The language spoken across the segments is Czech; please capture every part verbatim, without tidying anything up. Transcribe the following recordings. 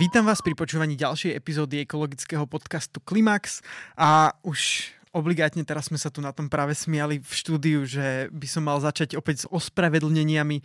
Vítam vás pri počúvaní ďalšej epizódy ekologického podcastu Klimax a už obligátne teraz sme sa tu na tom práve smiali v štúdiu, že by som mal začať opäť s ospravedlneniami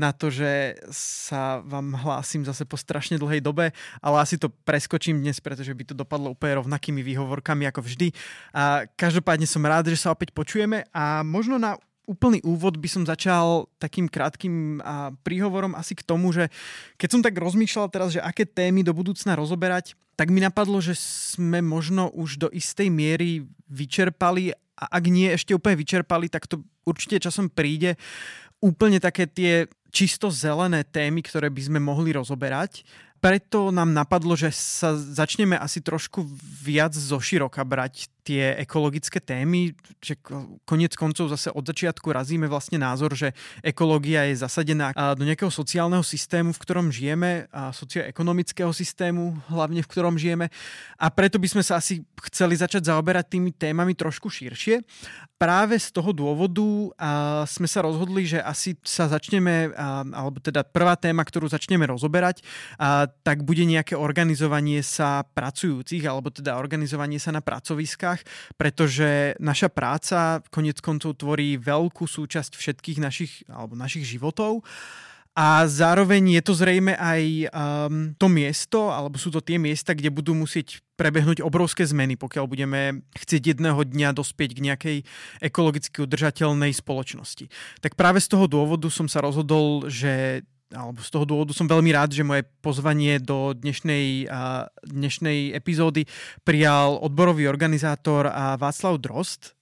na to, že sa vám hlásim zase po strašne dlhej dobe, ale asi to preskočím dnes, pretože by to dopadlo úplne rovnakými výhovorkami ako vždy. A každopádne som rád, že sa opäť počujeme a možno na úplný úvod by som začal takým krátkým príhovorom asi k tomu, že keď som tak rozmýšľal teraz, že aké témy do budúcna rozoberať, tak mi napadlo, že sme možno už do istej miery vyčerpali a ak nie ešte úplne vyčerpali, tak to určite časom príde úplne také tie čisto zelené témy, ktoré by sme mohli rozoberať. Preto nám napadlo, že sa začneme asi trošku viac zoširoka brať tie ekologické témy, že koniec koncov zase od začiatku razíme vlastne názor, že ekológia je zasadená do nejakého sociálneho systému, v ktorom žijeme, a socioekonomického systému, hlavne v ktorom žijeme. A preto by sme sa asi chceli začať zaoberať tými témami trošku širšie. Práve z toho dôvodu sme sa rozhodli, že asi sa začneme, alebo teda prvá téma, ktorú začneme rozoberať, tak bude nejaké organizovanie sa pracujúcich, alebo teda organizovanie sa na pracoviskách, pretože naša práca koniec koncov tvorí veľkú súčasť všetkých našich, alebo našich životov. A zároveň je to zrejme aj um, to miesto, alebo sú to tie miesta, kde budú musieť prebehnúť obrovské zmeny, pokiaľ budeme chcieť jedného dňa dospieť k nejakej ekologicky udržateľnej spoločnosti. Tak práve z toho dôvodu som sa rozhodol, že alebo z toho dôvodu som veľmi rád, že moje pozvanie do dnešnej, dnešnej epizódy prijal odborový organizátor Václav Drost.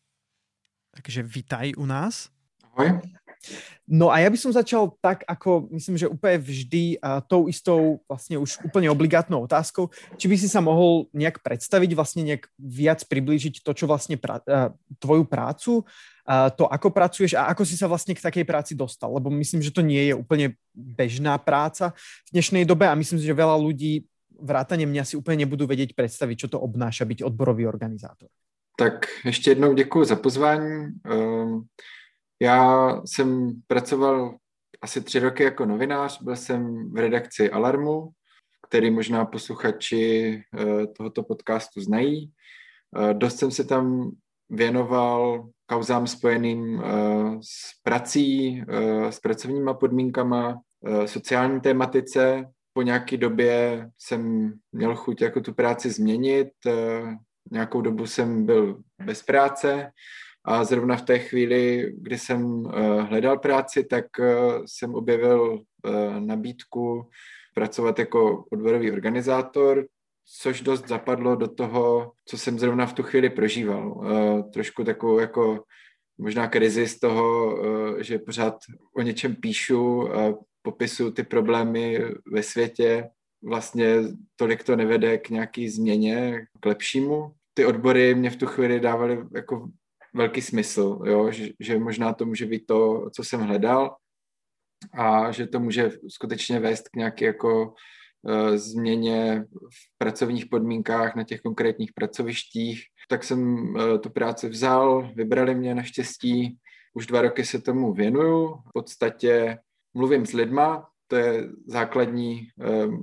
Takže vitaj u nás. Ahoj. No a ja by som začal tak, ako myslím, že úplne vždy tou istou vlastne už úplne obligátnou otázkou, či by si sa mohol nejak predstaviť, vlastne nejak viac priblížiť to, čo vlastne pra, tvoju prácu, to, ako pracuješ a ako si sa vlastne k takej práci dostal, lebo myslím, že to nie je úplne bežná práca v dnešnej dobe a myslím si, že veľa ľudí vrátane mňa si úplne nebudú vedieť predstaviť, čo to obnáša byť odborový organizátor. Tak ještě jednou děkuji za pozvání. Já jsem pracoval asi tři roky jako novinář, byl jsem v redakci Alarmu, který možná posluchači tohoto podcastu znají. Dost jsem se tam věnoval kauzám spojeným s prací, s pracovníma podmínkama, sociální tematice. Po nějaké době jsem měl chuť jako tu práci změnit, nějakou dobu jsem byl bez práce a zrovna v té chvíli, kdy jsem hledal práci, tak jsem objevil nabídku pracovat jako odborový organizátor, což dost zapadlo do toho, co jsem zrovna v tu chvíli prožíval. Uh, trošku takovou jako možná krizi z toho, uh, že pořád o něčem píšu, uh, popisuju ty problémy ve světě. Vlastně tolik to nevede k nějaký změně, k lepšímu. Ty odbory mě v tu chvíli dávaly jako velký smysl, jo? Že, že možná to může být to, co jsem hledal a že to může skutečně vést k nějaký jako změně v pracovních podmínkách na těch konkrétních pracovištích. Tak jsem tu práci vzal, vybrali mě naštěstí. Už dva roky se tomu věnuju. V podstatě mluvím s lidma, to je základní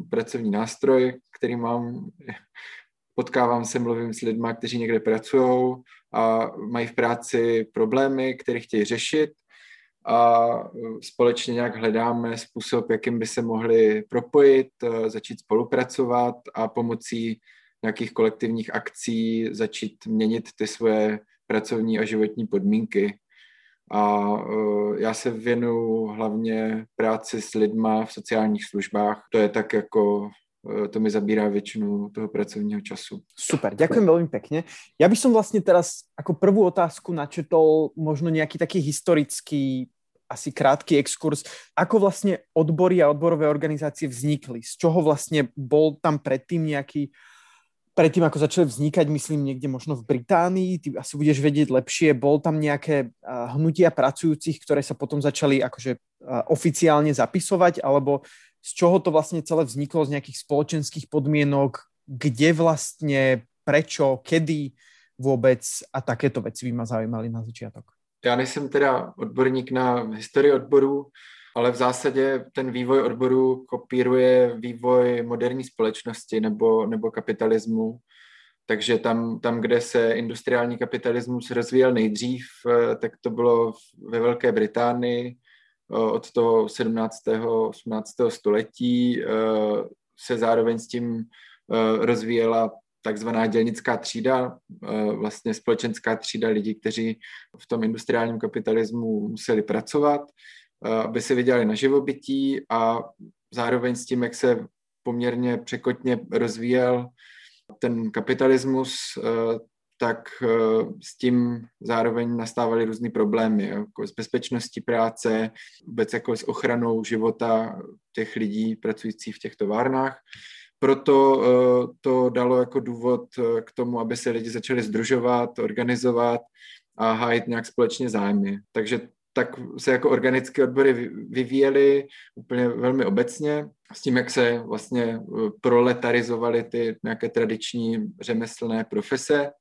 pracovní nástroj, který mám. Potkávám se, mluvím s lidma, kteří někde pracují a mají v práci problémy, které chtějí řešit. A společně nějak hledáme způsob, jakým by se mohli propojit, začít spolupracovat a pomocí nějakých kolektivních akcí začít měnit ty svoje pracovní a životní podmínky. A já se věnuju hlavně práci s lidma v sociálních službách. To je tak jako... to mi zabírá väčšinu toho pracovného času. Super, ďakujem veľmi pekne. Ja by som vlastne teraz ako prvú otázku načetol možno nejaký taký historický, asi krátky exkurs, ako vlastne odbory a odborové organizácie vznikli, z čoho vlastne bol tam predtým nejaký predtým, ako začali vznikať, myslím, niekde možno v Británii, ty asi budeš vedieť lepšie, bol tam nejaké hnutia pracujúcich, ktoré sa potom začali akože oficiálne zapisovať, alebo z čoho to vlastne celé vzniklo, z nejakých spoločenských podmienok, kde vlastne, prečo, kedy vôbec a takéto veci by ma zaujímali na začiatok. Já nejsem teda odborník na historii odborů, ale v zásadě ten vývoj odborů kopíruje vývoj moderní společnosti nebo, nebo kapitalismu. Takže tam, tam, kde se industriální kapitalismus rozvíjel nejdřív, tak to bylo ve Velké Británii od toho sedmnáctého osmnáctého století. Se zároveň s tím rozvíjela takzvaná dělnická třída, vlastně společenská třída lidí, kteří v tom industriálním kapitalismu museli pracovat, aby si vydělali na živobytí, a zároveň s tím, jak se poměrně překotně rozvíjel ten kapitalismus, tak s tím zároveň nastávaly různý problémy, jako s bezpečností práce, vůbec jako s ochranou života těch lidí pracujících v těch továrnách. Proto to dalo jako důvod k tomu, aby se lidi začali sdružovat, organizovat a hájit nějak společně zájmy. Takže tak se jako organické odbory vyvíjely úplně velmi obecně s tím, jak se vlastně proletarizovaly ty nějaké tradiční řemeslné profese.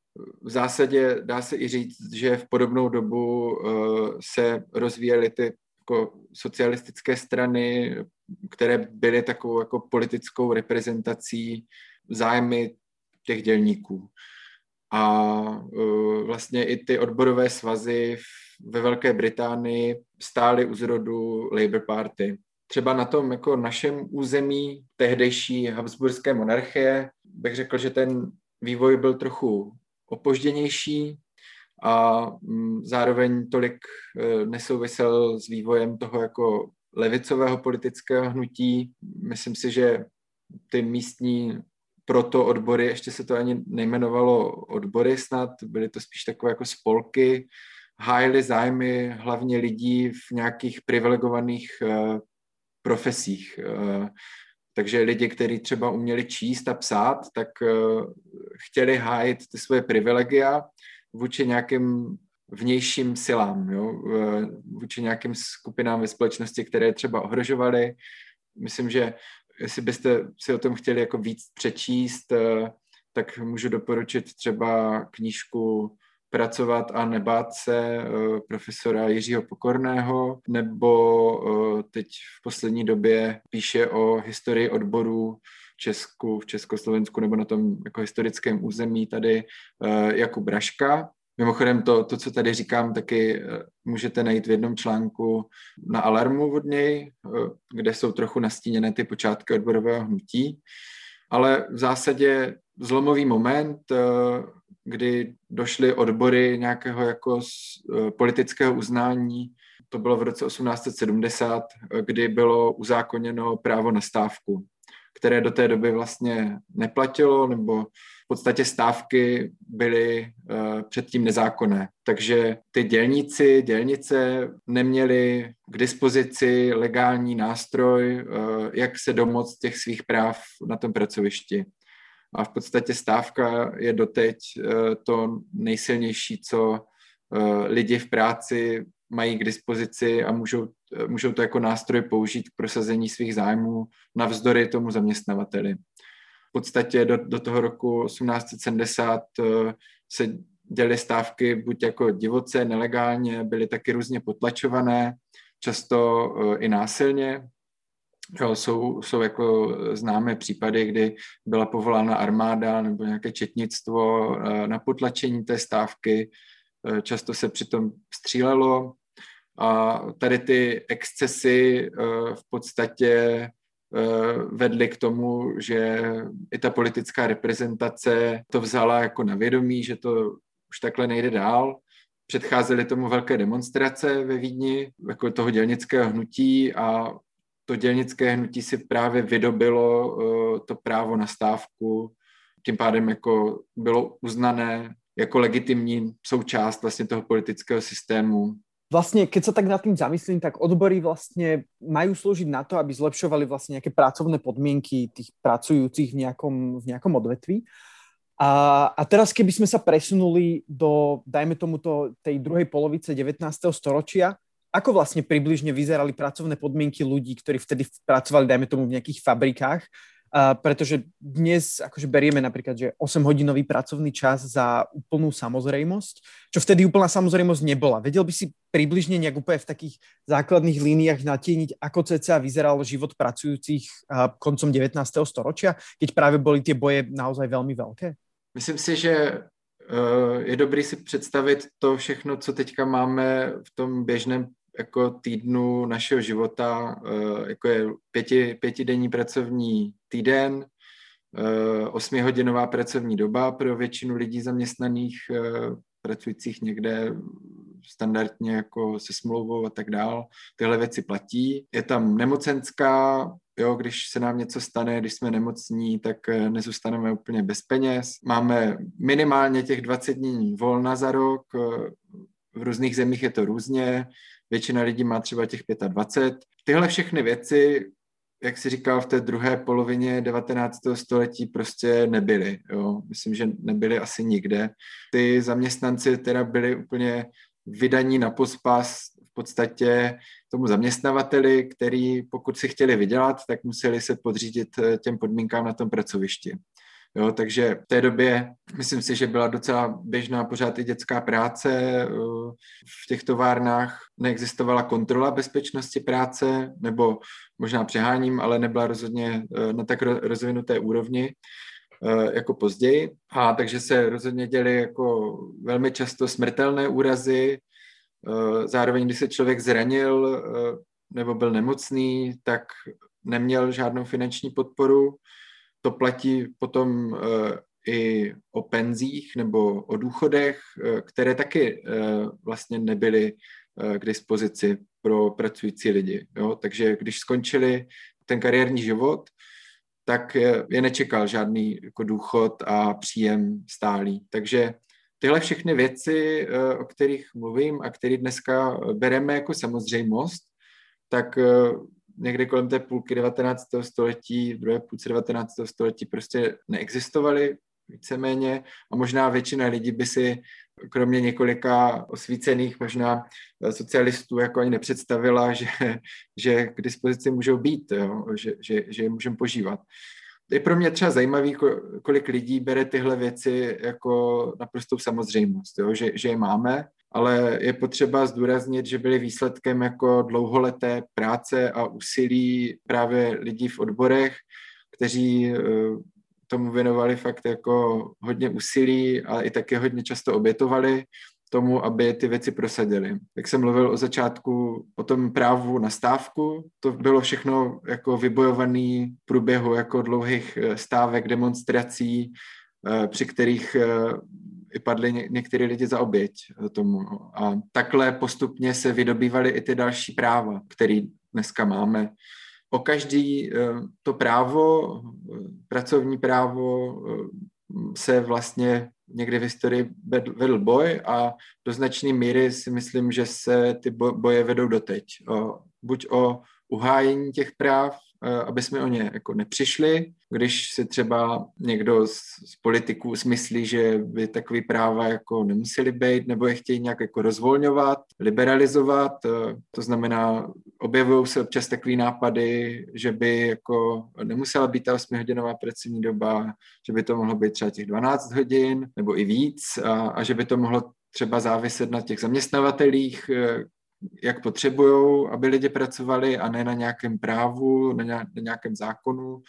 V zásadě dá se i říct, že v podobnou dobu se rozvíjely ty jako socialistické strany, které byly takovou jako politickou reprezentací zájmy těch dělníků. A uh, vlastně i ty odborové svazy v, ve Velké Británii stály u zrodu Labour Party. Třeba na tom jako našem území tehdejší habsburské monarchie bych řekl, že ten vývoj byl trochu opožděnější a um, zároveň tolik uh, nesouvisel s vývojem toho jako levicového politického hnutí. Myslím si, že ty místní proto odbory, ještě se to ani nejmenovalo odbory snad, byly to spíš takové jako spolky, hájily zájmy hlavně lidí v nějakých privilegovaných uh, profesích. Uh, takže lidi, kteří třeba uměli číst a psát, tak uh, chtěli hájit ty svoje privilegia vůči nějakým vnějším silám, jo? Vůči nějakým skupinám ve společnosti, které třeba ohrožovaly. Myslím, že jestli byste si o tom chtěli jako víc přečíst, tak můžu doporučit třeba knížku Pracovat a nebát se profesora Jiřího Pokorného, nebo teď v poslední době píše o historii odborů v Česku, v Československu nebo na tom jako historickém území tady Jakub Braška. Mimochodem to, to, co tady říkám, taky můžete najít v jednom článku na Alarmu od něj, kde jsou trochu nastíněné ty počátky odborového hnutí. Ale v zásadě zlomový moment, kdy došly odbory nějakého jako politického uznání, to bylo v roce osmnáct set sedmdesát, kdy bylo uzákoněno právo na stávku, které do té doby vlastně neplatilo, nebo v podstatě stávky byly uh, předtím nezákonné. Takže ty dělníci, dělnice neměli k dispozici legální nástroj, uh, jak se domoct těch svých práv na tom pracovišti. A v podstatě stávka je doteď uh, to nejsilnější, co uh, lidi v práci mají k dispozici a můžou, můžou to jako nástroj použít k prosazení svých zájmů navzdory tomu zaměstnavateli. V podstatě do, do toho roku osmnáct set sedmdesát se děly stávky buď jako divoce, nelegálně, byly taky různě potlačované, často i násilně. Jo, jsou, jsou jako známé případy, kdy byla povolána armáda nebo nějaké četnictvo na potlačení té stávky. Často se přitom střílelo. A tady ty excesy v podstatě vedly k tomu, že i ta politická reprezentace to vzala jako na vědomí, že to už takhle nejde dál. Předcházely tomu velké demonstrace ve Vídni, jako toho dělnického hnutí, a to dělnické hnutí si právě vydobilo to právo na stávku. Tím pádem jako bylo uznané jako legitimní součást vlastně toho politického systému. Vlastne, keď sa tak nad tým zamyslím, tak odbory vlastne majú slúžiť na to, aby zlepšovali vlastne nejaké pracovné podmienky tých pracujúcich v nejakom, v nejakom odvetví. A, a teraz, keby sme sa presunuli do, dajme tomuto, tej druhej polovice devätnásteho storočia, ako vlastne približne vyzerali pracovné podmienky ľudí, ktorí vtedy pracovali, dajme tomu, v nejakých fabrikách? Uh, pretože dnes akože berieme napríklad, že osemhodinový pracovný čas za úplnú samozrejmosť, čo vtedy úplná samozrejmosť nebola. Vedel by si približne nejak úplne v takých základných líniách natieniť, ako ceca vyzeral život pracujúcich uh, koncom devätnásteho storočia, keď práve boli tie boje naozaj veľmi veľké? Myslím si, že uh, je dobrý si predstaviť to všechno, co teďka máme v tom běžném jako týdnu našeho života, jako je pěti, pětidenní pracovní týden, osmihodinová pracovní doba pro většinu lidí zaměstnaných, pracujících někde standardně jako se smlouvou a tak dál. Tyhle věci platí. Je tam nemocenská, jo, když se nám něco stane, když jsme nemocní, tak nezůstaneme úplně bez peněz. Máme minimálně těch dvacet dní volna za rok, v různých zemích je to různě, většina lidí má třeba těch dvacet pět. Tyhle všechny věci, jak si říkal, v té druhé polovině devatenáctého století prostě nebyly. Jo. Myslím, že nebyly asi nikde. Ty zaměstnanci teda byli úplně vydaní na pospas v podstatě tomu zaměstnavateli, který pokud si chtěli vydělat, tak museli se podřídit těm podmínkám na tom pracovišti. Jo, takže v té době myslím si, že byla docela běžná pořád i dětská práce. V těch továrnách neexistovala kontrola bezpečnosti práce, nebo možná přeháním, ale nebyla rozhodně na tak rozvinuté úrovni jako později. A takže se rozhodně děly jako velmi často smrtelné úrazy. Zároveň, když se člověk zranil nebo byl nemocný, tak neměl žádnou finanční podporu. To platí potom i o penzích nebo o důchodech, které taky vlastně nebyly k dispozici pro pracující lidi. Jo? Takže když skončili ten kariérní život, tak je nečekal žádný jako důchod a příjem stálý. Takže tyhle všechny věci, o kterých mluvím a které dneska bereme jako samozřejmost, tak někde kolem té půlky devatenáctého století, v druhé půlce devatenáctého století prostě neexistovaly víceméně a možná většina lidí by si kromě několika osvícených možná socialistů jako ani nepředstavila, že, že k dispozici můžou být, jo, že, že, že je můžeme požívat. Je pro mě třeba zajímavý, kolik lidí bere tyhle věci jako naprostou samozřejmost, jo, že, že je máme, ale je potřeba zdůraznit, že byly výsledkem jako dlouholeté práce a úsilí právě lidí v odborech, kteří tomu věnovali fakt jako hodně úsilí a i také hodně často obětovali tomu, aby ty věci prosadili. Jak jsem mluvil o začátku o tom právu na stávku, to bylo všechno jako vybojované v průběhu jako dlouhých stávek, demonstrací, při kterých i padly některé lidi za oběť tomu. A takhle postupně se vydobývaly i ty další práva, které dneska máme. O každý to právo, pracovní právo, se vlastně někdy v historii vedl boj a do značné míry si myslím, že se ty boje vedou doteď. Buď o uhájení těch práv, aby jsme o ně jako nepřišli, když si třeba někdo z, z politiků smyslí, že by takový práva jako nemuseli být, nebo je chtějí nějak jako rozvolňovat, liberalizovat. To znamená, objevují se občas takový nápady, že by jako nemusela být ta osmihodinová pracovní doba, že by to mohlo být třeba těch dvanáct hodin, nebo i víc, a, a že by to mohlo třeba záviset na těch zaměstnavatelích, jak potřebují, aby lidi pracovali a ne na nějakém právu, na nějakém zákonu.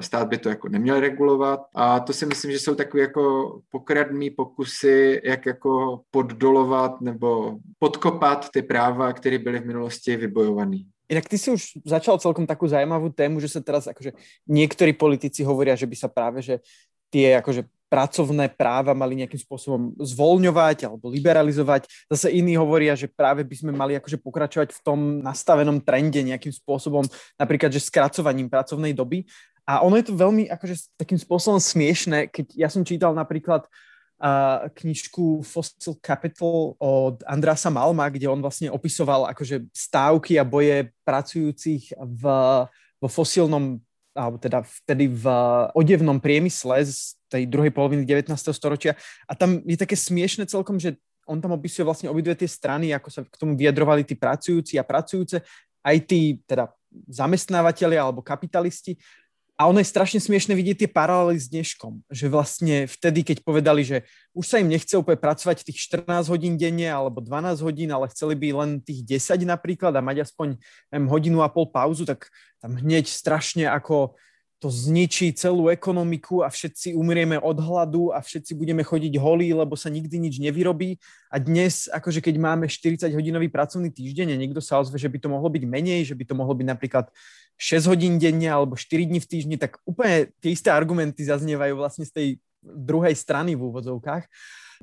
Stát by to jako neměl regulovat. A to si myslím, že jsou takové jako pokradní pokusy, jak jako poddolovat nebo podkopat ty práva, které byly v minulosti vybojované. Inak ty si už začal celkom takú zajímavú tému, že sa teraz akože niektorí politici hovoria, že by sa práve, že tie akože pracovné práva mali nejakým spôsobom zvoľňovať alebo liberalizovať. Zase iní hovoria, že práve by sme mali akože pokračovať v tom nastavenom trende nejakým spôsobom, napríklad, že skracovaním pracovnej doby. A ono je to veľmi akože takým spôsobom smiešné, keď ja som čítal napríklad uh, knižku Fossil Capital od Andrása Malma, kde on vlastne opisoval akože stávky a boje pracujúcich v, vo fosílnom alebo teda vtedy v odevnom priemysle z tej druhej poloviny devätnásteho storočia. A tam je také smiešne celkom, že on tam opisuje vlastne obidve tie strany, ako sa k tomu vyjadrovali tí pracujúci a pracujúce, aj tí teda zamestnávateľi alebo kapitalisti. A ono je strašne smiešne vidieť tie paralely s dneškom, že vlastne vtedy, keď povedali, že už sa im nechce úplne pracovať tých štrnásť hodín denne alebo dvanásť hodín, ale chceli by len tých desať napríklad a mať aspoň neviem, hodinu a pol pauzu, tak tam hneď strašne ako to zničí celú ekonomiku a všetci umrieme od hladu a všetci budeme chodiť holí, lebo sa nikdy nič nevyrobí. A dnes, akože keď máme štyridsaťhodinový pracovný týždeň a niekto sa ozve, že by to mohlo byť menej, že by to mohlo byť napríklad šesť hodín denne alebo štyri dni v týždni, tak úplne tie isté argumenty zaznievajú vlastne z tej druhej strany v úvodzovkách.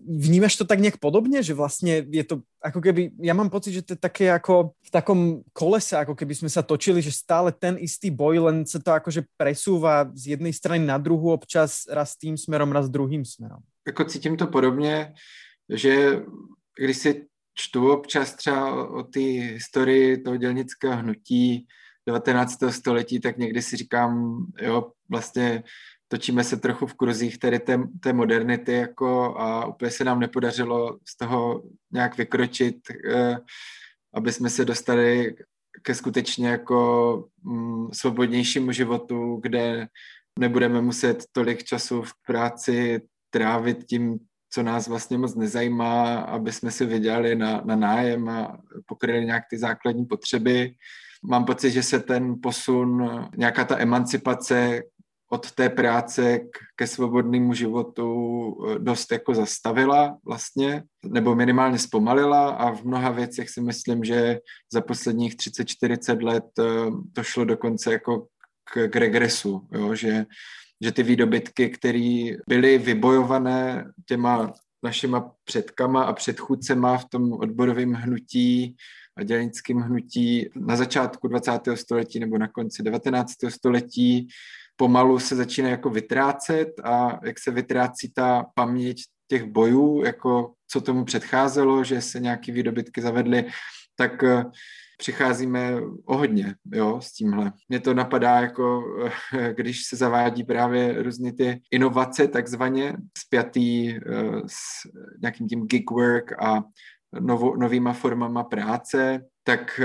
Vnímaš to tak nejak podobne, že vlastne je to ako keby, ja mám pocit, že to je také ako v takom kolese, ako keby sme sa točili, že stále ten istý boj, len sa to akože presúva z jednej strany na druhú občas, raz tým smerom, raz druhým smerom. Ako cítím to podobne, že když si čtu občas třeba o té historii toho dělnického hnutí devatenáctého století, tak někdy si říkám, jo, vlastně točíme se trochu v kruzích tady té, té modernity jako a úplně se nám nepodařilo z toho nějak vykročit, eh, aby jsme se dostali ke skutečně jako mm, svobodnějšímu životu, kde nebudeme muset tolik času v práci trávit tím, co nás vlastně moc nezajímá, aby jsme si vydělali na, na nájem a pokryli nějak ty základní potřeby. Mám pocit, že se ten posun, nějaká ta emancipace od té práce k, ke svobodnému životu dost jako zastavila vlastně, nebo minimálně zpomalila a v mnoha věcech si myslím, že za posledních tridsať až štyridsať let to šlo dokonce jako k, k regresu, jo? Že, že ty výdobytky, které byly vybojované těma našima předkama a předchůdcema v tom odborovém hnutí a dělnickém hnutí na začátku dvacátého století nebo na konci devatenáctého století pomalu se začíná jako vytrácet a jak se vytrácí ta paměť těch bojů, jako co tomu předcházelo, že se nějaký výdobytky zavedly, tak přicházíme o hodně, jo, s tímhle. Mně to napadá, jako když se zavádí právě různé ty inovace takzvaně, spjatý s nějakým tím gig work a novo, novýma formama práce, tak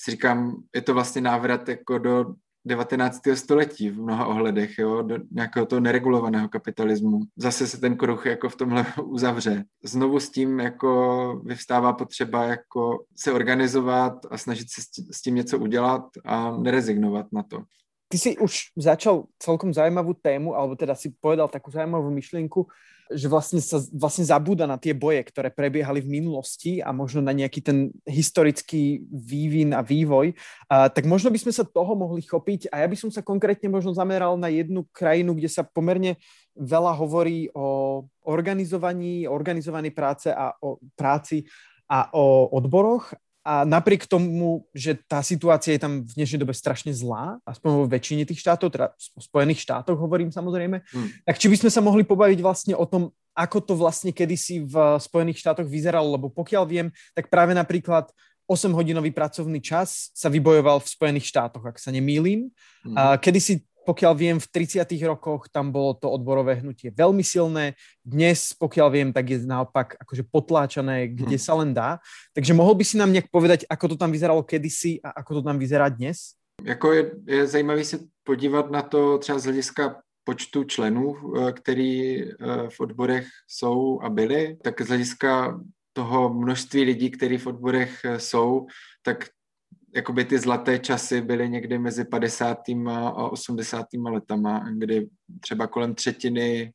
si říkám, je to vlastně návrat jako do devatenáctého století v mnoha ohledech, jo, do nějakého toho neregulovaného kapitalismu. Zase se ten kruh jako v tomhle uzavře. Znovu s tím jako vyvstává potřeba jako se organizovat a snažit se s tím něco udělat a nerezignovat na to. Ty si už začal celkom zaujímavú tému, alebo teda si povedal takú zaujímavú myšlienku, že vlastne sa vlastne zabúda na tie boje, ktoré prebiehali v minulosti a možno na nejaký ten historický vývin a vývoj. A, tak možno by sme sa toho mohli chopiť a ja by som sa konkrétne možno zameral na jednu krajinu, kde sa pomerne veľa hovorí o organizovaní, organizovanej práce a o práci a o odboroch. A napriek tomu, že tá situácia je tam v dnešnej dobe strašne zlá, aspoň vo väčšine tých štátov, teda o Spojených štátoch hovorím samozrejme, mm. tak či by sme sa mohli pobaviť vlastne o tom, ako to vlastne kedysi v Spojených štátoch vyzeralo, lebo pokiaľ viem, tak práve napríklad osemhodinový pracovný čas sa vybojoval v Spojených štátoch, ak sa nemýlim. Mm. A kedysi, pokiaľ viem, v tridsiatych rokoch tam bolo to odborové hnutie veľmi silné. Dnes, pokiaľ viem, tak je naopak akože potláčané, kde hmm. sa len dá. Takže mohol by si nám nejak povedať, ako to tam vyzeralo kedysi a ako to tam vyzerá dnes? Jako je, je zajímavé se podívat na to třeba z hlediska počtu členů, který v odborech jsou a byli, tak z hlediska toho množství lidí, který v odborech jsou, tak jakoby ty zlaté časy byly někdy mezi padesátými a osmdesátými letama, kdy třeba kolem třetiny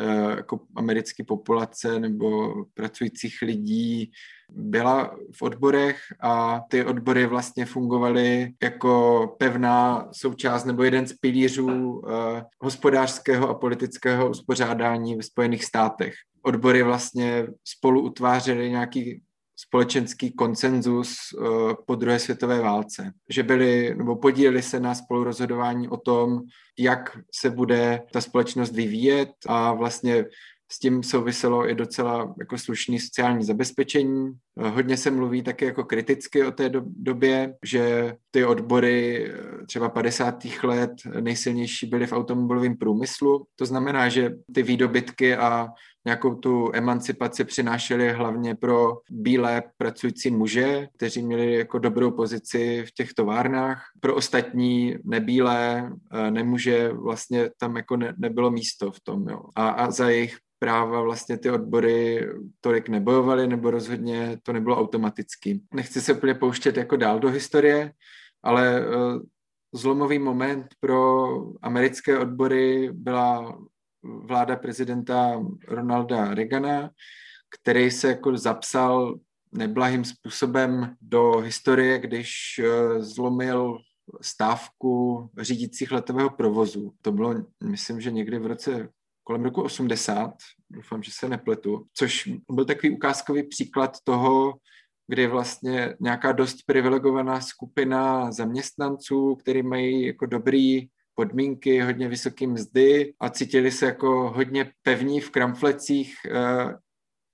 eh, jako americké populace nebo pracujících lidí byla v odborech a ty odbory vlastně fungovaly jako pevná součást nebo jeden z pilířů eh, hospodářského a politického uspořádání ve Spojených státech. Odbory vlastně spolu utvářely nějaký společenský konsenzus uh, po druhé světové válce, že byli nebo podíleli se na spolurozhodování o tom, jak se bude ta společnost vyvíjet a vlastně s tím souviselo i docela jako slušné sociální zabezpečení. Hodně se mluví také jako kriticky o té době, že ty odbory třeba padesátých let nejsilnější byly v automobilovém průmyslu. To znamená, že ty výdobytky a nějakou tu emancipaci přinášely hlavně pro bílé pracující muže, kteří měli jako dobrou pozici v těch továrnách. Pro ostatní nebílé nemuže vlastně tam jako ne, nebylo místo v tom. Jo. A, a za jejich práva vlastně ty odbory tolik nebojovaly, nebo rozhodně to nebylo automatický. Nechci se úplně pouštět jako dál do historie, ale zlomový moment pro americké odbory byla vláda prezidenta Ronalda Reagana, který se jako zapsal neblahým způsobem do historie, když zlomil stávku řídících letového provozu. To bylo, myslím, že někdy v roce kolem roku osmdesát, doufám, že se nepletu, což byl takový ukázkový příklad toho, kdy vlastně nějaká dost privilegovaná skupina zaměstnanců, který mají jako dobrý podmínky, hodně vysoký mzdy a cítili se jako hodně pevní v kramflecích e,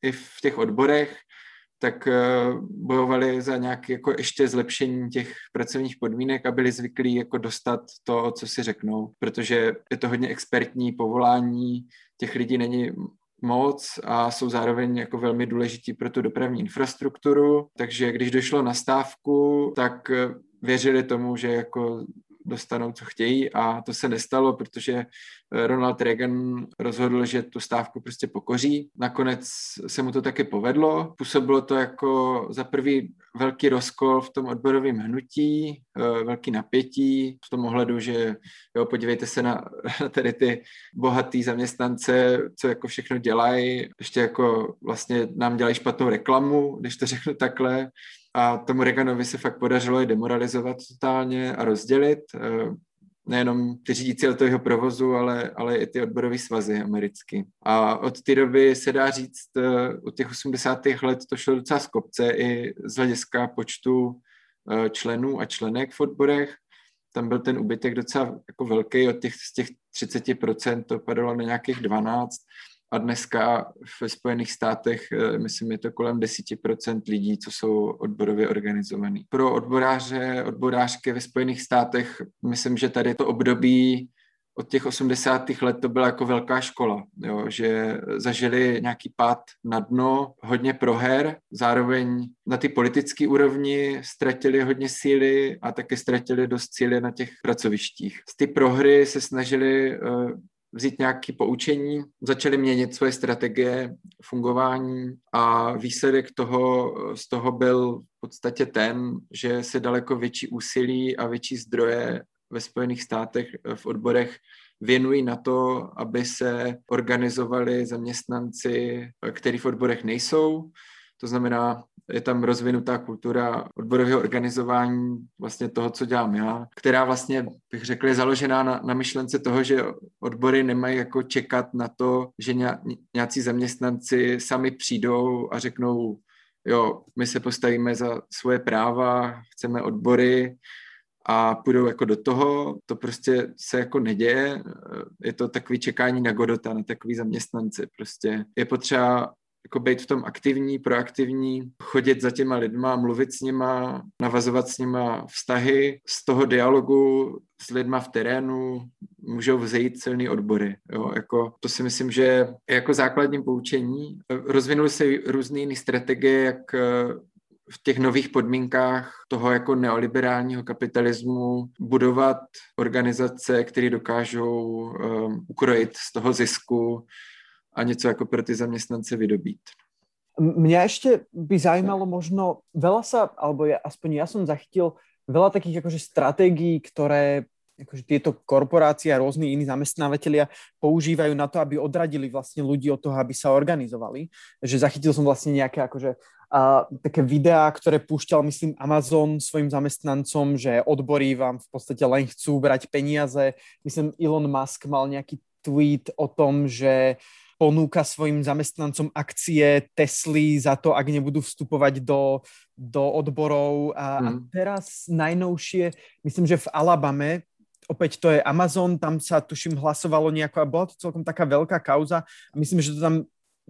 i v těch odborech, tak e, bojovali za nějaké jako ještě zlepšení těch pracovních podmínek a byli zvyklí jako dostat to, co si řeknou, protože je to hodně expertní povolání, těch lidí není moc a jsou zároveň jako velmi důležití pro tu dopravní infrastrukturu, takže když došlo na stávku, tak věřili tomu, že jako dostanou, co chtějí a to se nestalo, protože Ronald Reagan rozhodl, že tu stávku prostě pokoří. Nakonec se mu to taky povedlo. Působilo to jako za prvý velký rozkol v tom odborovém hnutí, velký napětí v tom ohledu, že jo, podívejte se na, na tady ty bohatý zaměstnance, co jako všechno dělají, ještě jako vlastně nám dělají špatnou reklamu, když to řeknu takhle. A tomu Reaganovi se fakt podařilo je demoralizovat totálně a rozdělit nejenom ty řídící letového provozu, ale, ale i ty odborové svazy americký. A od té doby se dá říct, od těch osmdesátých let to šlo docela z kopce i z hlediska počtu členů a členek v odborech. Tam byl ten úbytek docela jako velký, od těch, z těch třicet procent to padalo na nějakých dvanáct procent. A dneska ve Spojených státech, myslím, je to kolem deset procent lidí, co jsou odborově organizovaní. Pro odboráře, odborářky ve Spojených státech, myslím, že tady to období od těch osmdesátých let to byla jako velká škola, jo, že zažili nějaký pád na dno, hodně proher, zároveň na ty politické úrovni ztratili hodně síly a taky ztratili dost síly na těch pracovištích. Z ty prohry se snažili vzít nějaké poučení, začali měnit svoje strategie fungování a výsledek toho, z toho byl v podstatě ten, že se daleko větší úsilí a větší zdroje ve Spojených státech v odborech věnují na to, aby se organizovali zaměstnanci, kteří v odborech nejsou. To znamená, je tam rozvinutá kultura odborového organizování, vlastně toho, co dělám já, která vlastně, bych řekl, je založená na, na myšlence toho, že odbory nemají jako čekat na to, že nějací zaměstnanci sami přijdou a řeknou, jo, my se postavíme za svoje práva, chceme odbory a půjdou jako do toho. To prostě se jako neděje. Je to takový čekání na Godota, na takový zaměstnance. Prostě je potřeba jako být v tom aktivní, proaktivní, chodit za těma lidma, mluvit s nima, navazovat s nima vztahy. Z toho dialogu s lidma v terénu můžou vzejít silný odbory. Jo? Jako, to si myslím, že je jako základní poučení. Rozvinuly se různé jiné strategie, jak v těch nových podmínkách toho jako neoliberálního kapitalismu budovat organizace, které dokážou um, ukrojit z toho zisku a něco jako pro ty zamestnance vydobít. Mňa ešte by zaujímalo možno veľa sa, alebo ja, aspoň ja som zachytil veľa takých akože stratégií, ktoré akože tieto korporácie a rôzni iní zamestnávateľia používajú na to, aby odradili vlastne ľudí od toho, aby sa organizovali. Že zachytil som vlastne nejaké akože a, také videá, ktoré púšťal, myslím, Amazon svojim zamestnancom, že odbory vám v podstate len chcú brať peniaze. Myslím, Elon Musk mal nejaký tweet o tom, že ponúka svojim zamestnancom akcie Tesly za to, ak nebudú vstupovať do, do odborov. A, mm. a teraz najnovšie, myslím, že v Alabame opäť to je Amazon, tam sa tuším hlasovalo nejako a bola to celkom taká veľká kauza. Myslím, že to tam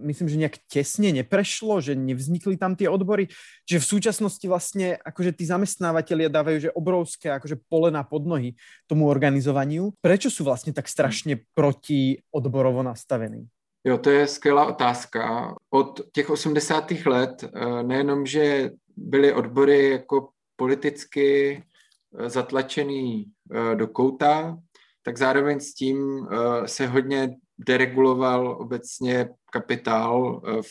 myslím, že nejak tesne neprešlo, že nevznikli tam tie odbory, že v súčasnosti vlastne akože tí zamestnávateľia dávajú že obrovské akože pole na podnohy tomu organizovaniu. Prečo sú vlastne tak strašne proti odborovo nastavení? Jo, to je skvělá otázka. Od těch osmdesátých let nejenom, že byly odbory jako politicky zatlačený do kouta, tak zároveň s tím se hodně dereguloval obecně kapitál v,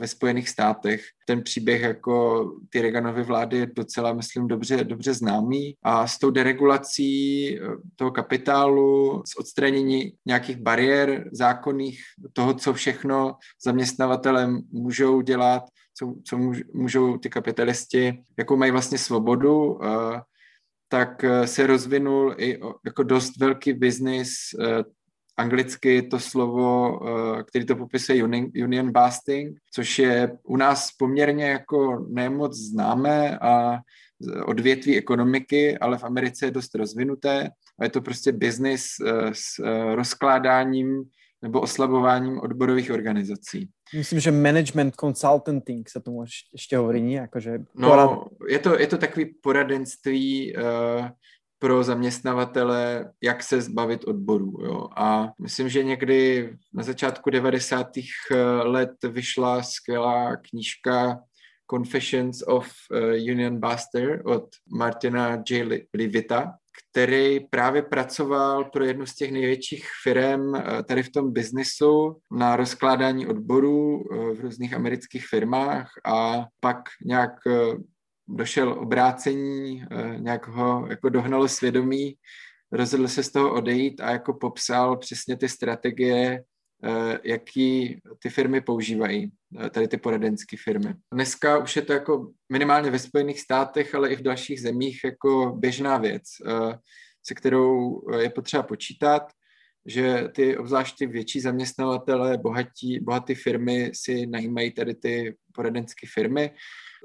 ve Spojených státech. Ten příběh jako ty Reaganovy vlády je docela, myslím, dobře, dobře známý. A s tou deregulací toho kapitálu, s odstranění nějakých bariér zákonných, toho, co všechno zaměstnavatelem můžou dělat, co, co můžou ty kapitalisti, jakou mají vlastně svobodu, tak se rozvinul i jako dost velký biznis. Anglicky to slovo, který to popisuje union busting, což je u nás poměrně jako nemoc známé a odvětví ekonomiky, ale v Americe je dost rozvinuté a je to prostě biznis s rozkládáním nebo oslabováním odborových organizací. Myslím, že management consulting se tomu ještě hovorí, ne? Jakože porad... No, je to, je to takový poradenství uh, pro zaměstnavatele, jak se zbavit odborů. Jo. A myslím, že někdy na začátku devadesátých let vyšla skvělá knížka Confessions of Union Buster od Martina J. Levita, který právě pracoval pro jednu z těch největších firm tady v tom biznesu na rozkládání odborů v různých amerických firmách a pak nějak došel obrácení, nějak ho jako dohnalo svědomí, rozhodl se z toho odejít a jako popsal přesně ty strategie, jaký ty firmy používají, tady ty poradenské firmy. Dneska už je to jako minimálně ve Spojených státech, ale i v dalších zemích jako běžná věc, se kterou je potřeba počítat, že ty obzvláště větší zaměstnavatele, bohatí, bohaté firmy si najímají tady ty poradenské firmy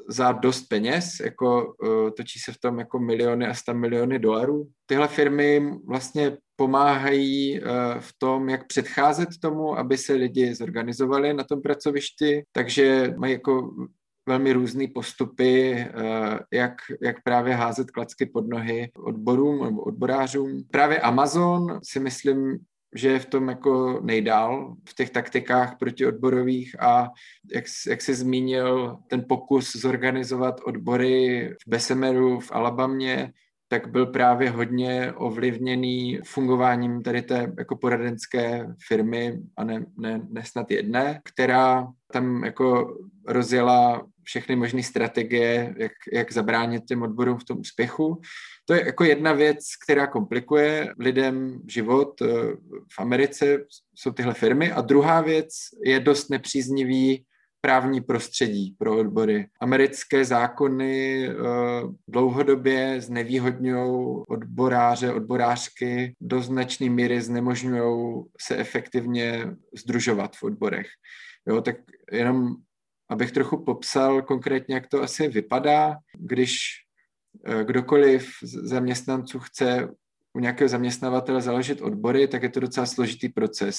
za dost peněz, jako točí se v tom jako miliony a sta miliony dolarů. Tyhle firmy vlastně pomáhají v tom, jak předcházet tomu, aby se lidi zorganizovali na tom pracovišti, takže mají jako velmi různý postupy, jak, jak právě házet klacky pod nohy odborům nebo odborářům. Právě Amazon si myslím, že je v tom jako nejdál v těch taktikách protiodborových a jak, jak jsi zmínil, ten pokus zorganizovat odbory v Bessemeru, v Alabamě, tak byl právě hodně ovlivněný fungováním tady té jako poradenské firmy a ne, ne, ne snad jedné, která tam jako rozjela všechny možné strategie, jak, jak zabránit těm odborům v tom úspěchu. To je jako jedna věc, která komplikuje lidem život v Americe, jsou tyhle firmy. A druhá věc je dost nepříznivý právní prostředí pro odbory. Americké zákony dlouhodobě znevýhodňují odboráře, odborářky, do značné míry znemožňují se efektivně sdružovat v odborech. Jo, tak jenom abych trochu popsal konkrétně, jak to asi vypadá, když kdokoliv zaměstnanců chce u nějakého zaměstnavatele založit odbory, tak je to docela složitý proces.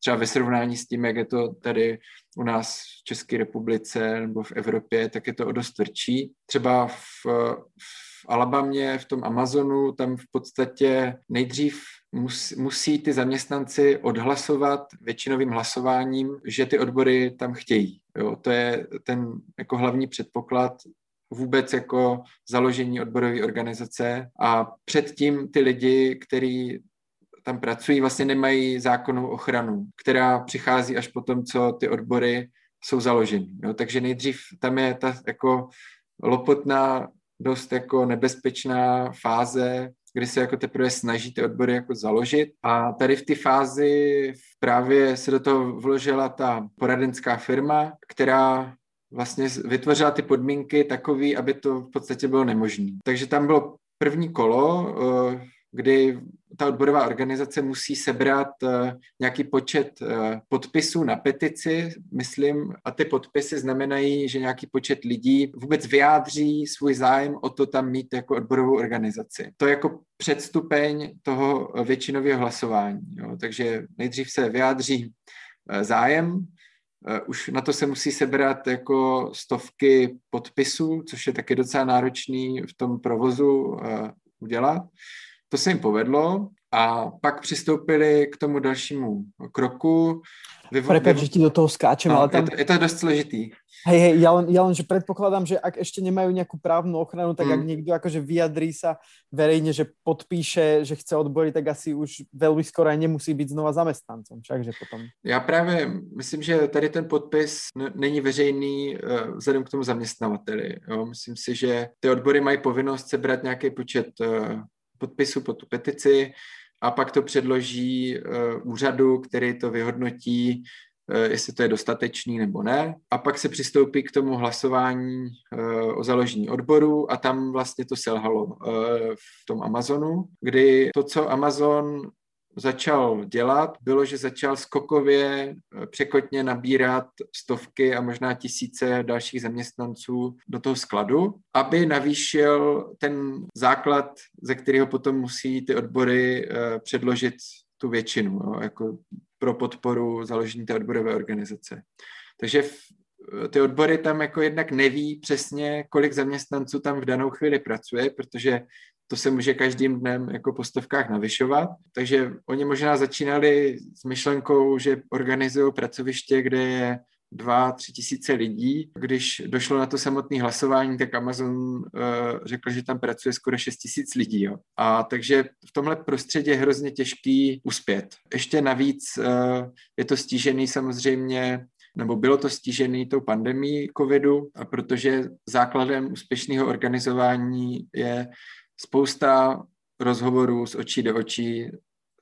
Třeba ve srovnání s tím, jak je to tady u nás v České republice nebo v Evropě, tak je to o dost tvrdší. Třeba v, v Alabamě, v tom Amazonu, tam v podstatě nejdřív mus, musí ty zaměstnanci odhlasovat většinovým hlasováním, že ty odbory tam chtějí. Jo, to je ten jako hlavní předpoklad vůbec jako založení odborové organizace a předtím ty lidi, kteří tam pracují, vlastně nemají zákonnou ochranu, která přichází až po tom, co ty odbory jsou založeny. Jo, takže nejdřív tam je ta jako lopotná, dost jako nebezpečná fáze, kdy se jako teprve snaží ty odbory jako založit. A tady v té fázi právě se do toho vložila ta poradenská firma, která vlastně vytvořila ty podmínky takový, aby to v podstatě bylo nemožné. Takže tam bylo první kolo, kdy ta odborová organizace musí sebrat nějaký počet podpisů na petici, myslím, a ty podpisy znamenají, že nějaký počet lidí vůbec vyjádří svůj zájem o to tam mít jako odborovou organizaci. To je jako předstupeň toho většinového hlasování. Jo. Takže nejdřív se vyjádří zájem, už na to se musí sebrat jako stovky podpisů, což je taky docela náročný v tom provozu udělat. To se jim povedlo a pak přistoupili k tomu dalšímu kroku. Vyvo... Prepáč, že ti do toho skáčem, no, ale tam... Je to, je to dosť složitý. Hej, hej, ja len, ja len, že predpokladám, že ak ešte nemajú nejakú právnu ochranu, tak mm. ak niekto akože vyjadrí sa verejne, že podpíše, že chce odboriť, tak asi už veľmi skoro aj nemusí byť znova zamestnancom. Všakže potom... Ja práve myslím, že tady ten podpis n- není veřejný uh, vzhledem k tomu zaměstnavateli. Jo? Myslím si, že ty odbory mají povinnost sebrat nějaký počet uh, podpisu pod tu petici a pak to předloží uh, úřadu, který to vyhodnotí, uh, jestli to je dostatečný nebo ne. A pak se přistoupí k tomu hlasování uh, o založení odboru a tam vlastně to selhalo uh, v tom Amazonu, kdy to, co Amazon začal dělat, bylo, že začal skokově překotně nabírat stovky a možná tisíce dalších zaměstnanců do toho skladu, aby navýšil ten základ, ze kterého potom musí ty odbory předložit tu většinu, no, jako pro podporu založení té odborové organizace. Takže ty odbory tam jako jednak neví přesně, kolik zaměstnanců tam v danou chvíli pracuje, protože to se může každým dnem jako po stovkách navyšovat. Takže oni možná začínali s myšlenkou, že organizují pracoviště, kde je dva, tři tisíce lidí. Když došlo na to samotné hlasování, tak Amazon uh, řekl, že tam pracuje skoro šest tisíc lidí. Jo. A takže v tomhle prostředí je hrozně těžký uspět. Ještě navíc uh, je to stížený samozřejmě, nebo bylo to stížený tou pandemií covidu, a protože základem úspěšného organizování je spousta rozhovorů z očí do očí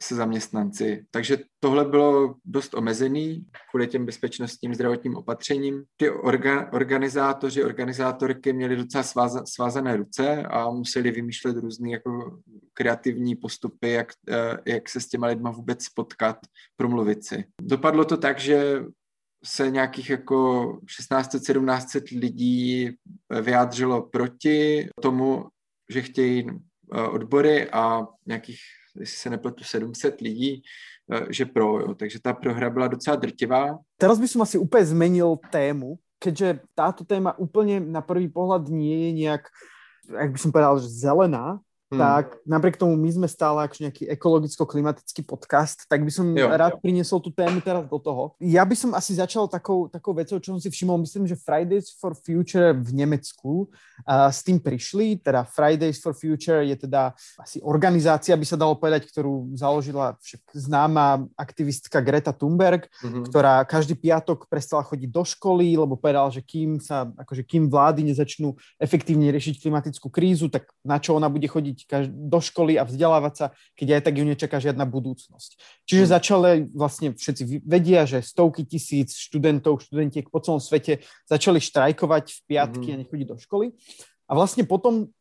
se zaměstnanci. Takže tohle bylo dost omezený kvůli těm bezpečnostním zdravotním opatřením. Ty orga, organizátoři, organizátorky měli docela sváza, svázané ruce a museli vymýšlet různé jako kreativní postupy, jak, jak se s těma lidma vůbec potkat, promluvit si. Dopadlo to tak, že se nějakých jako šestnáct sedmnáct lidí vyjádřilo proti tomu, že chtějí odbory a nějakých, jestli se nepletu, sedm set lidí, že pro. Jo. Takže tá prohra byla docela drtivá. Teraz by som asi úplne zmenil tému, keďže táto téma úplne na prvý pohľad nie je nejak, jak by som povedal, že zelená, hmm. tak napriek tomu my sme stále ako nejaký ekologicko-klimatický podcast, tak by som jo, rád jo. priniesol tú tému teraz do toho. Ja by som asi začal takou, takou vecou, čo som si všimol. Myslím, že Fridays for Future v Nemecku uh, s tým prišli, teda Fridays for Future je teda asi organizácia, by sa dalo povedať, ktorú založila známa aktivistka Greta Thunberg, mm-hmm. ktorá každý piatok prestala chodiť do školy, lebo povedala, že kým sa, akože kým vlády nezačnú efektívne riešiť klimatickú krízu, tak na čo ona bude chodiť do školy a vzdelávať sa, keď aj tak ju nečaká žiadna budúcnosť. Čiže začali vlastne, všetci vedia, že stovky tisíc študentov, študentiek po celom svete začali štrajkovať v piatky mm-hmm. a nechodiť do školy. A vlastne potom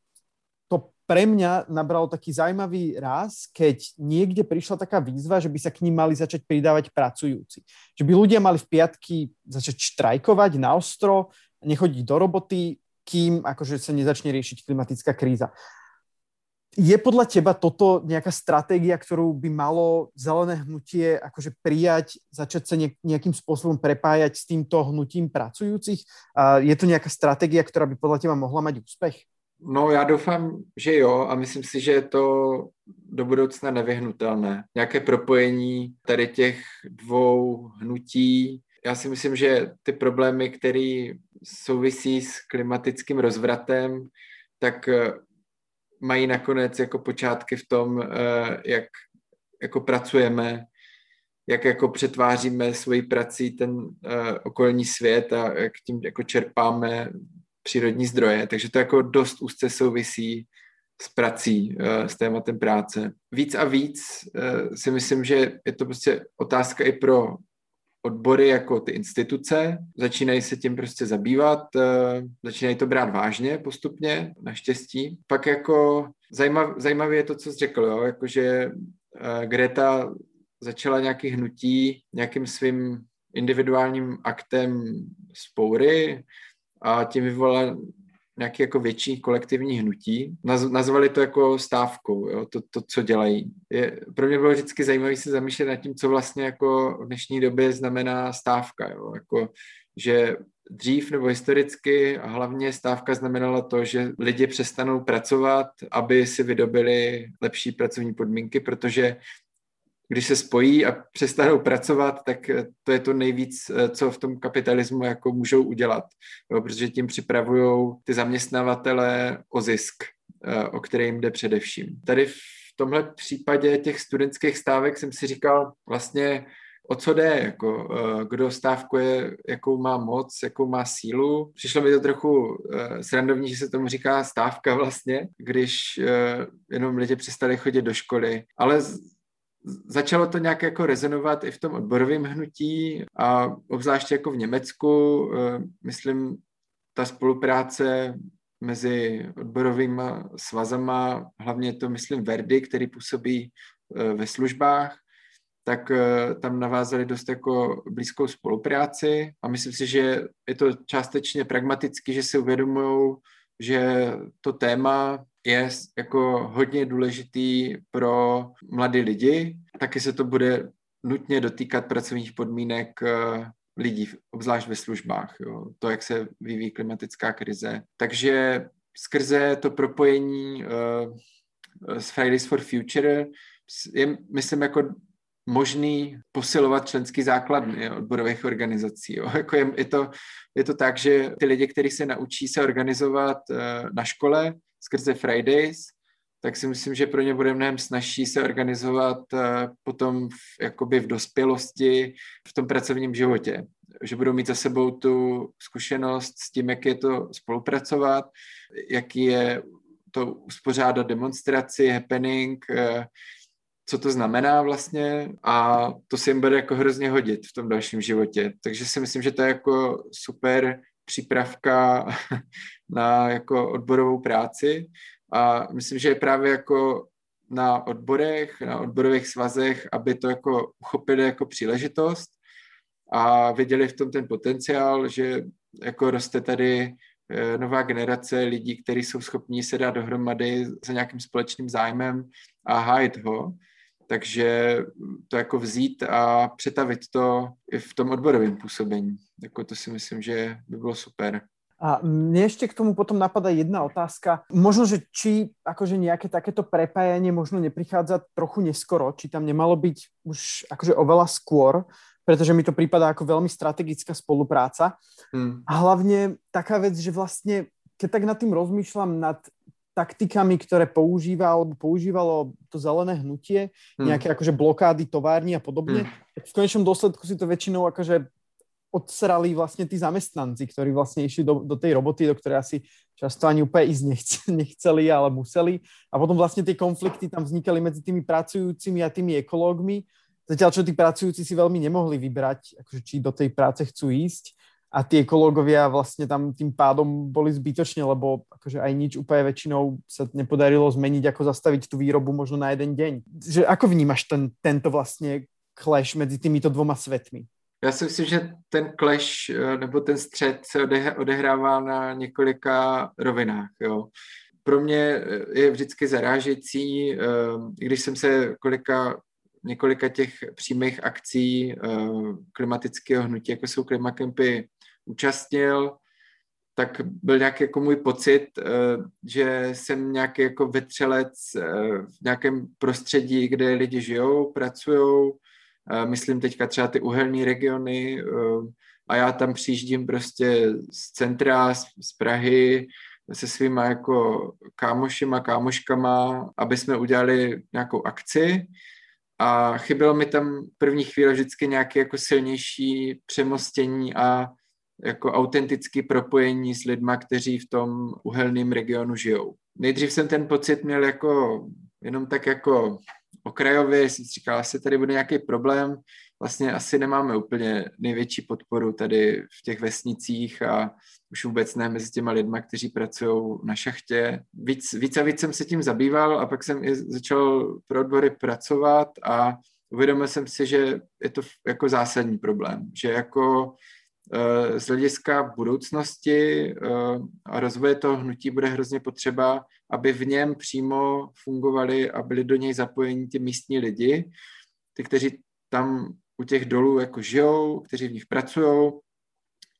to pre mňa nabralo taký zaujímavý ráz, keď niekde prišla taká výzva, že by sa k ním mali začať pridávať pracujúci. Že by ľudia mali v piatky začať štrajkovať naostro, nechodiť do roboty, kým akože sa nezačne riešiť klimatická kríza. Je podľa teba toto nejaká stratégia, ktorú by malo zelené hnutie akože prijať, začať sa nejakým spôsobom prepájať s týmto hnutím pracujúcich? Je to nejaká stratégia, ktorá by podľa teba mohla mať úspech? No ja doufám, že jo, a myslím si, že je to do budoucna nevyhnutelné. Nějaké propojení tady těch dvou hnutí. Já si myslím, že ty problémy, které souvisí s klimatickým rozvratem, tak mají nakonec jako počátky v tom, jak jako pracujeme, jak jako přetváříme svojí prací ten okolní svět a jak tím jako čerpáme přírodní zdroje. Takže to jako dost úzce souvisí s prací, s tématem práce. Víc a víc si myslím, že je to prostě otázka i pro odbory jako ty instituce, začínají se tím prostě zabývat, začínají to brát vážně postupně, naštěstí. Pak jako zajímav, zajímavé je to, co jsi řekl, jo? Jakože Greta začala nějaký hnutí nějakým svým individuálním aktem vzpoury a tím vyvolala nějaké jako větší kolektivní hnutí. Naz, nazvali to jako stávkou, jo? To, to, co dělají. Je, pro mě bylo vždycky zajímavé se zamýšlet nad tím, co vlastně jako v dnešní době znamená stávka. Jo? Jako, že dřív nebo historicky a hlavně stávka znamenala to, že lidi přestanou pracovat, aby si vydobili lepší pracovní podmínky, protože když se spojí a přestanou pracovat, tak to je to nejvíc, co v tom kapitalismu jako můžou udělat, jo, protože tím připravují ty zaměstnavatele o zisk, o který jim jde především. Tady v tomhle případě těch studentských stávek jsem si říkal vlastně, o co jde, jako, kdo stávkuje, jakou má moc, jakou má sílu. Přišlo mi to trochu srandovní, že se tomu říká stávka vlastně, když jenom lidi přestali chodit do školy, ale začalo to nějak jako rezonovat i v tom odborovém hnutí a obzvláště jako v Německu, myslím, ta spolupráce mezi odborovými svazama, hlavně to myslím Verdi, který působí ve službách, tak tam navázali dost jako blízkou spolupráci a myslím si, že je to částečně pragmaticky, že si uvědomují, že to téma je jako hodně důležitý pro mladé lidi. Taky se to bude nutně dotýkat pracovních podmínek lidí, obzvlášť ve službách, jo. To, jak se vyvíjí klimatická krize. Takže skrze to propojení uh, s Fridays for Future je, myslím, jako možný posilovat členský základny odborových organizací. Jo. Jako je, je, to, je to tak, že ty lidi, kteří se naučí se organizovat uh, na škole skrze Fridays, tak si myslím, že pro ně bude mnohem snažší se organizovat uh, potom v, jakoby v dospělosti, v tom pracovním životě. Že budou mít za sebou tu zkušenost s tím, jak je to spolupracovat, jak je to uspořádat demonstraci, happening, uh, co to znamená vlastně a to se jim bude jako hrozně hodit v tom dalším životě. Takže si myslím, že to je jako super přípravka na jako odborovou práci a myslím, že je právě jako na odborech, na odborových svazech, aby to jako uchopili jako příležitost a viděli v tom ten potenciál, že jako roste tady nová generace lidí, kteří jsou schopní se dát dohromady za nějakým společným zájmem a hájit ho. Takže to jako vzít a přetavit to i v tom odborovém působení. Jako to si myslím, že by bylo super. A mne ešte k tomu potom napadá jedna otázka. Možno, že či akože nejaké takéto prepájanie možno neprichádza trochu neskoro, či tam nemalo byť už akože oveľa skôr, pretože mi to prípada ako veľmi strategická spolupráca. Hmm. A hlavne taká vec, že vlastne, keď tak nad tým rozmýšľam, nad taktikami, ktoré používa alebo používalo to zelené hnutie, hmm. nejaké akože blokády, továrni a podobne. Hmm. V konečnom dôsledku si to väčšinou akože odsrali vlastne tí zamestnanci, ktorí vlastne išli do, do tej roboty, do ktorej asi často ani úplne ísť nechceli, ale museli. A potom vlastne tie konflikty tam vznikali medzi tými pracujúcimi a tými ekológmi. Zatiaľ, čo tí pracujúci si veľmi nemohli vybrať, akože či do tej práce chcú ísť. A tí ekológovia vlastne tam tým pádom boli zbytočne, lebo akože aj nič úplne väčšinou sa nepodarilo zmeniť, ako zastaviť tú výrobu možno na jeden deň. Že ako vnímaš ten, tento vlastne clash medzi týmito dvoma svetmi? Ja si myslím, že ten clash nebo ten střed sa odehrává na několika rovinách. Jo. Pro mě je vždycky zarážející, když jsem se kolika... několika těch přímých akcí uh, klimatického hnutí, jako jsou klimakempy, účastnil, tak byl nějaký jako můj pocit, uh, že jsem nějaký jako vetřelec uh, v nějakém prostředí, kde lidi žijou, pracujou, uh, myslím teďka třeba ty uhelné regiony uh, a já tam přijíždím prostě z centra, z, z Prahy, se svýma jako kámošima, kámoškama, aby jsme udělali nějakou akci. A chybělo mi tam první chvíle vždycky nějaké jako silnější přemostění a jako autentické propojení s lidma, kteří v tom uhelném regionu žijou. Nejdřív jsem ten pocit měl jako jenom tak jako okrajově, jsem si říkal, asi tady bude nějaký problém. vlastně asi nemáme úplně největší podporu tady v těch vesnicích a už vůbec ne mezi těma lidma, kteří pracují na šachtě. Víc, víc a víc jsem se tím zabýval a pak jsem i začal pro odbory pracovat a uvědomil jsem si, že je to jako zásadní problém, že jako e, z hlediska budoucnosti e, a rozvoje toho hnutí bude hrozně potřeba, aby v něm přímo fungovali a byli do něj zapojeni ti místní lidi, ty, kteří tam u těch dolů jako žijou, kteří v nich pracují,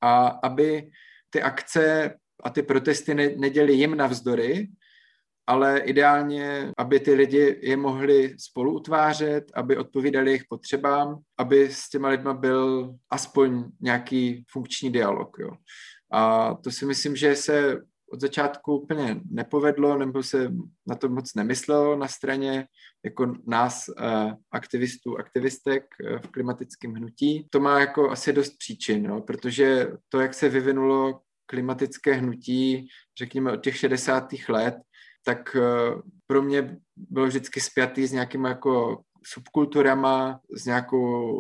a aby ty akce a ty protesty ne, neděli jim navzdory, ale ideálně, aby ty lidi je mohli spolu utvářet, aby odpovídali jejich potřebám, aby s těma lidma byl aspoň nějaký funkční dialog. Jo. A to si myslím, že se od začátku úplně nepovedlo, nebo se na to moc nemyslelo na straně jako nás aktivistů, aktivistek v klimatickém hnutí. To má jako asi dost příčin, no, protože to, jak se vyvinulo klimatické hnutí, řekněme od těch šedesátých let, tak pro mě bylo vždycky spjatý s nějakýma jako subkulturama, s nějakou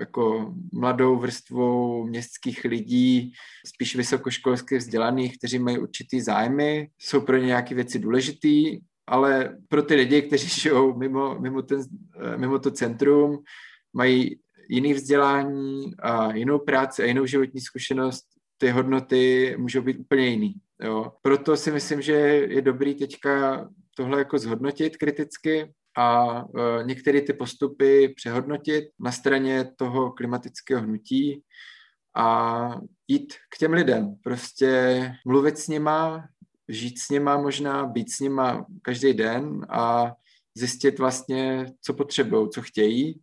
jako mladou vrstvou městských lidí, spíš vysokoškolsky vzdělaných, kteří mají určitý zájmy, jsou pro ně nějaké věci důležitý, ale pro ty lidi, kteří žijou mimo, mimo, ten, mimo to centrum, mají jiný vzdělání a jinou práci a jinou životní zkušenost, ty hodnoty můžou být úplně jiný. Jo. Proto si myslím, že je dobrý teďka tohle jako zhodnotit kriticky a e, některé ty postupy přehodnotit na straně toho klimatického hnutí a jít k těm lidem. Prostě mluvit s nima, žít s nima možná, být s nima každý den a zjistit vlastně, co potřebují, co chtějí.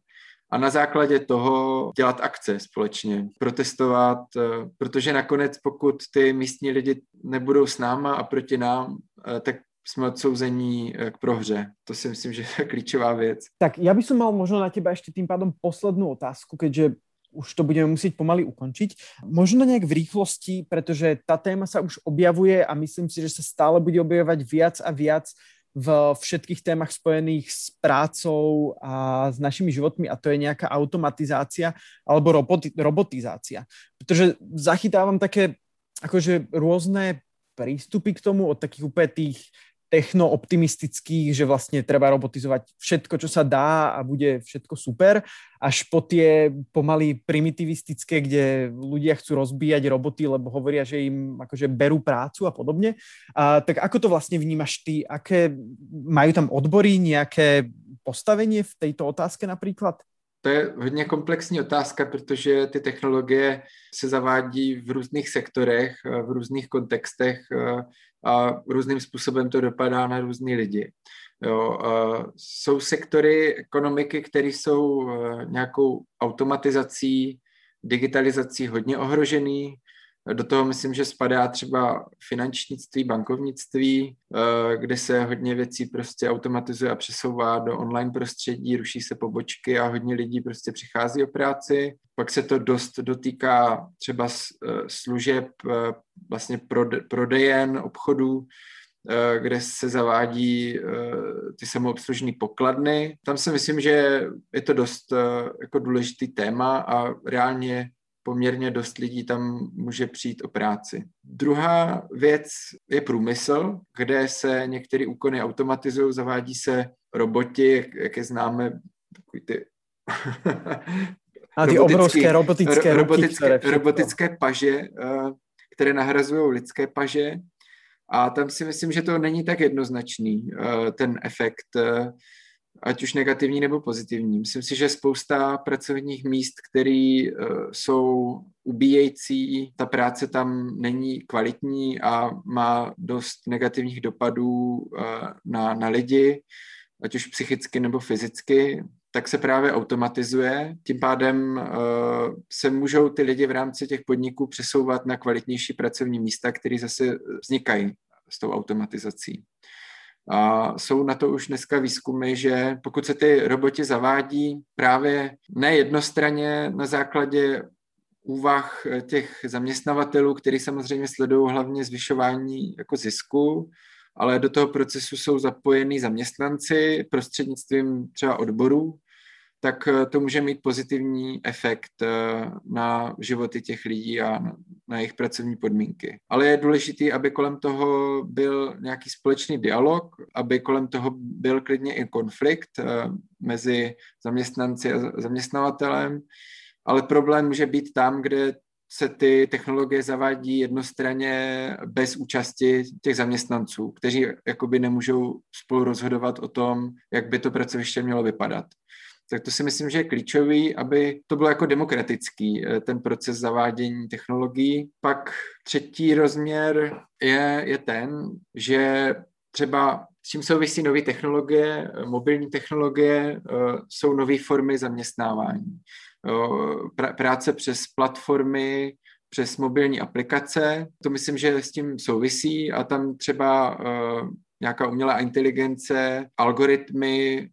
A na základě toho dělat akce společně, protestovat, protože nakonec pokud ty místní lidi nebudou s náma a proti nám, tak sme odsouzení k prohře. To si myslím, že je klíčová vec. Tak ja by som mal možno na teba ešte tým pádom poslednú otázku, keďže už to budeme musieť pomaly ukončiť. Možno nejak v rýchlosti, pretože tá téma sa už objavuje a myslím si, že sa stále bude objavovať viac a viac v všetkých témach spojených s prácou a s našimi životmi, a to je nejaká automatizácia alebo roboti- robotizácia. Pretože zachytávam také akože rôzne prístupy k tomu od takých úplne tých techno-optimistických, že vlastne treba robotizovať všetko, čo sa dá a bude všetko super, až po tie pomaly primitivistické, kde ľudia chcú rozbíjať roboty, lebo hovoria, že im akože berú prácu a podobne. A tak ako to vlastne vnímaš ty? Aké majú tam odbory nejaké postavenie v tejto otázke napríklad? To je hodně komplexní otázka, protože ty technologie se zavádí v různých sektorech, v různých kontextech a různým způsobem to dopadá na různý lidi. Jo, jsou sektory ekonomiky, které jsou nějakou automatizací, digitalizací hodně ohrožený. Do toho myslím, že spadá třeba finančnictví, bankovnictví, kde se hodně věcí prostě automatizuje a přesouvá do online prostředí, ruší se pobočky a hodně lidí prostě přichází o práci. Pak se to dost dotýká třeba služeb, vlastně prodejen, obchodů, kde se zavádí ty samoobslužné pokladny. Tam si myslím, že je to dost jako důležitý téma a reálně poměrně dost lidí tam může přijít o práci. Druhá věc je průmysl, kde se některé úkony automatizují, zavádí se roboti, jak je známe, takový ty... A ty obrovské robotické ro, robotické, ruky, robotické paže, které nahrazují lidské paže. A tam si myslím, že to není tak jednoznačný, ten efekt, ať už negativní nebo pozitivní. Myslím si, že spousta pracovních míst, které uh, jsou ubíjející, ta práce tam není kvalitní a má dost negativních dopadů uh, na, na lidi, ať už psychicky nebo fyzicky, tak se právě automatizuje. Tím pádem uh, se můžou ty lidi v rámci těch podniků přesouvat na kvalitnější pracovní místa, které zase vznikají s tou automatizací. A jsou na to už dneska výzkumy, že pokud se ty roboti zavádí právě ne jednostranně na základě úvah těch zaměstnavatelů, který samozřejmě sledují hlavně zvyšování jako zisku, ale do toho procesu jsou zapojení zaměstnanci prostřednictvím třeba odborů, tak to může mít pozitivní efekt na životy těch lidí a na jejich pracovní podmínky. Ale je důležité, aby kolem toho byl nějaký společný dialog, aby kolem toho byl klidně i konflikt mezi zaměstnanci a zaměstnavatelem, ale problém může být tam, kde se ty technologie zavádí jednostranně bez účasti těch zaměstnanců, kteří jakoby nemůžou spolu rozhodovat o tom, jak by to pracoviště mělo vypadat. Tak to si myslím, že je klíčový, aby to bylo jako demokratický, ten proces zavádění technologií. Pak třetí rozměr je, je ten, že třeba s čím souvisí nové technologie, mobilní technologie, jsou nové formy zaměstnávání. Práce přes platformy, přes mobilní aplikace, to myslím, že s tím souvisí a tam třeba nějaká umělá inteligence, algoritmy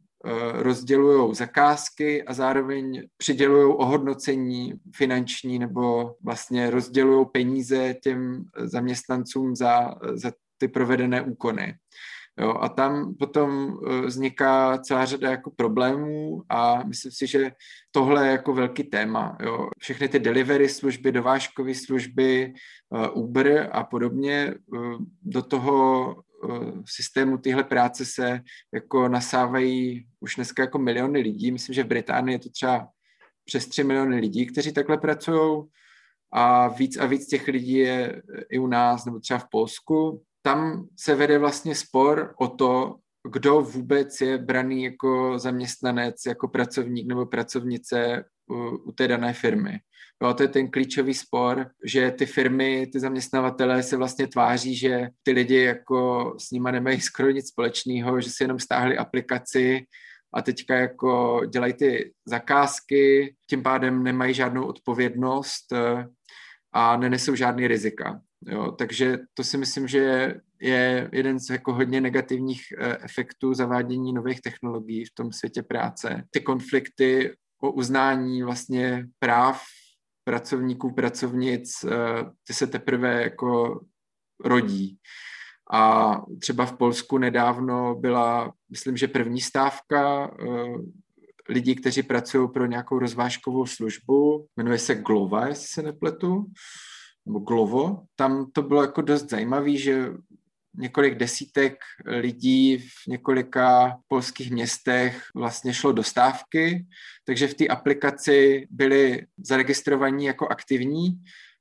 rozdělují zakázky a zároveň přidělují ohodnocení finanční nebo vlastně rozdělují peníze těm zaměstnancům za, za ty provedené úkony. Jo, a tam potom vzniká celá řada jako problémů a myslím si, že tohle je jako velký téma. Jo. Všechny ty delivery služby, dovážkové služby, Uber a podobně do toho systému téhle práce se jako nasávají už dneska jako miliony lidí. Myslím, že v Británii je to třeba přes tři miliony lidí, kteří takhle pracují a víc a víc těch lidí je i u nás nebo třeba v Polsku. Tam se vede vlastně spor o to, kdo vůbec je braný jako zaměstnanec, jako pracovník nebo pracovnice u, u té dané firmy. No, to je ten klíčový spor, že ty firmy, ty zaměstnavatelé se vlastně tváří, že ty lidi jako s nima nemají skoro nic společného, že si jenom stáhli aplikaci a teďka jako dělají ty zakázky, tím pádem nemají žádnou odpovědnost a nenesou žádný rizika. Jo, takže to si myslím, že je jeden z jako hodně negativních efektů zavádění nových technologií v tom světě práce. Ty konflikty o uznání vlastně práv pracovníků, pracovnic, ty se teprve jako rodí. A třeba v Polsku nedávno byla, myslím, že první stávka lidí, kteří pracují pro nějakou rozvážkovou službu, jmenuje se Glovo, jestli se nepletu, nebo Glovo. Tam to bylo jako dost zajímavé, že několik desítek lidí v několika polských městech vlastně šlo do stávky, takže v té aplikaci byli zaregistrovaní jako aktivní,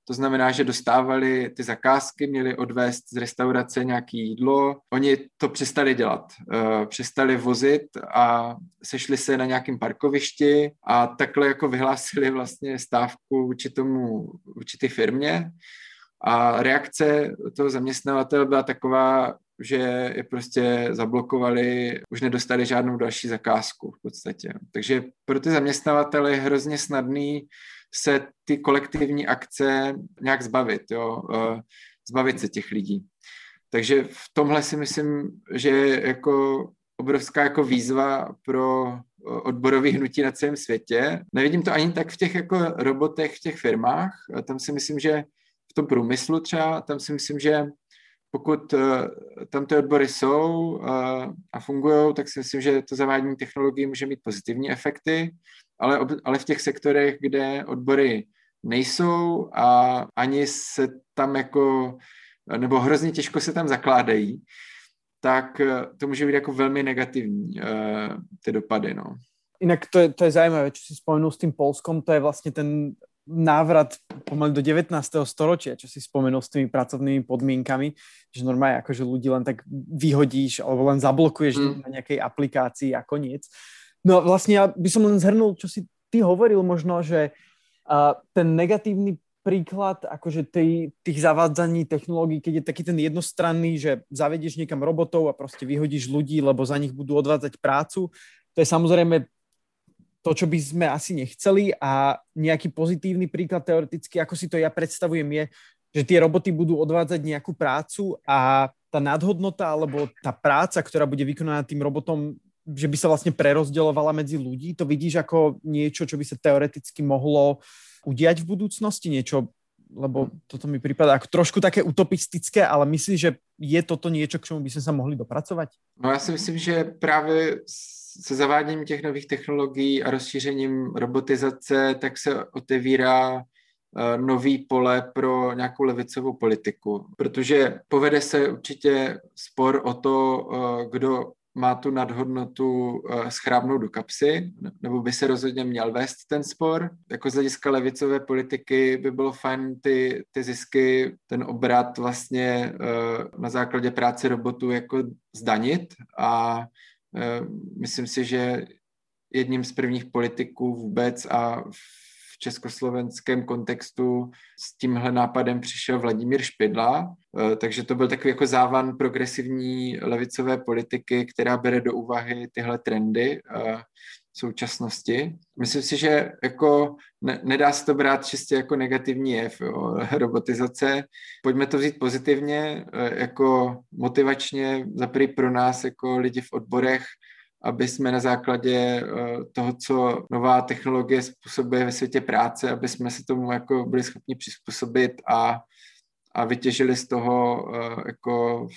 to znamená, že dostávali ty zakázky, měli odvést z restaurace nějaké jídlo. Oni to přestali dělat, přestali vozit a sešli se na nějakém parkovišti a takhle jako vyhlásili vlastně stávku vůči tomu, vůči té firmě. A reakce toho zaměstnavatele byla taková, že je prostě zablokovali, už nedostali žádnou další zakázku v podstatě. Takže pro ty zaměstnavatele je hrozně snadný se ty kolektivní akce nějak zbavit, jo? Zbavit se těch lidí. Takže v tomhle si myslím, že je jako obrovská jako výzva pro odborové hnutí na celém světě. Nevidím to ani tak v těch jako robotech, v těch firmách. Tam si myslím, že v tom průmyslu třeba, tam si myslím, že pokud tam ty odbory jsou a fungují, tak si myslím, že to zavádění technologií může mít pozitivní efekty, ale, ob, ale v těch sektorech, kde odbory nejsou a ani se tam jako, nebo hrozně těžko se tam zakládají, tak to může být jako velmi negativní ty dopady. No. Inak to je, to je zajímavé, čo si spomenul s tým Polskom, to je vlastně ten návrat pomaly do devätnásteho storočia, čo si spomenul s tými pracovnými podmienkami, že normálne akože ľudí len tak vyhodíš alebo len zablokuješ mm. na nejakej aplikácii a koniec. No vlastne ja by som len zhrnul, čo si ty hovoril možno, že uh, ten negatívny príklad akože tej, tých zavádzaní technológií, keď je taký ten jednostranný, že zavedieš niekam robotov a proste vyhodíš ľudí, lebo za nich budú odvádzať prácu, to je samozrejme to, čo by sme asi nechceli a nejaký pozitívny príklad teoreticky, ako si to ja predstavujem, je, že tie roboty budú odvádzať nejakú prácu a tá nadhodnota alebo tá práca, ktorá bude vykonaná tým robotom, že by sa vlastne prerozdeľovala medzi ľudí, to vidíš ako niečo, čo by sa teoreticky mohlo udiať v budúcnosti, niečo lebo toto mi prípada ako trošku také utopistické, ale myslím, že je toto niečo, k čomu by sme sa mohli dopracovať? No ja si myslím, že práve se zaváděním těch nových technologií a rozšířením robotizace, tak se otevírá nový pole pro nějakou levicovou politiku, protože povede se určitě spor o to, kdo má tu nadhodnotu schrábnout do kapsy, nebo by se rozhodně měl vést ten spor. Jako z hlediska levicové politiky by bylo fajn ty, ty zisky, ten obrat vlastně na základě práce robotů jako zdanit a myslím si, že jedním z prvních politiků vůbec a v československém kontextu s tímhle nápadem přišel Vladimír Špidla, takže to byl takový jako závan progresivní levicové politiky, která bere do úvahy tyhle trendy v současnosti. Myslím si, že jako ne, nedá se to brát čistě jako negativní jev, jo, robotizace. Pojďme to vzít pozitivně, jako motivačně, zaprý pro nás jako lidi v odborech, aby jsme na základě toho, co nová technologie způsobuje ve světě práce, aby jsme se tomu jako byli schopni přizpůsobit a, a vytěžili z toho jako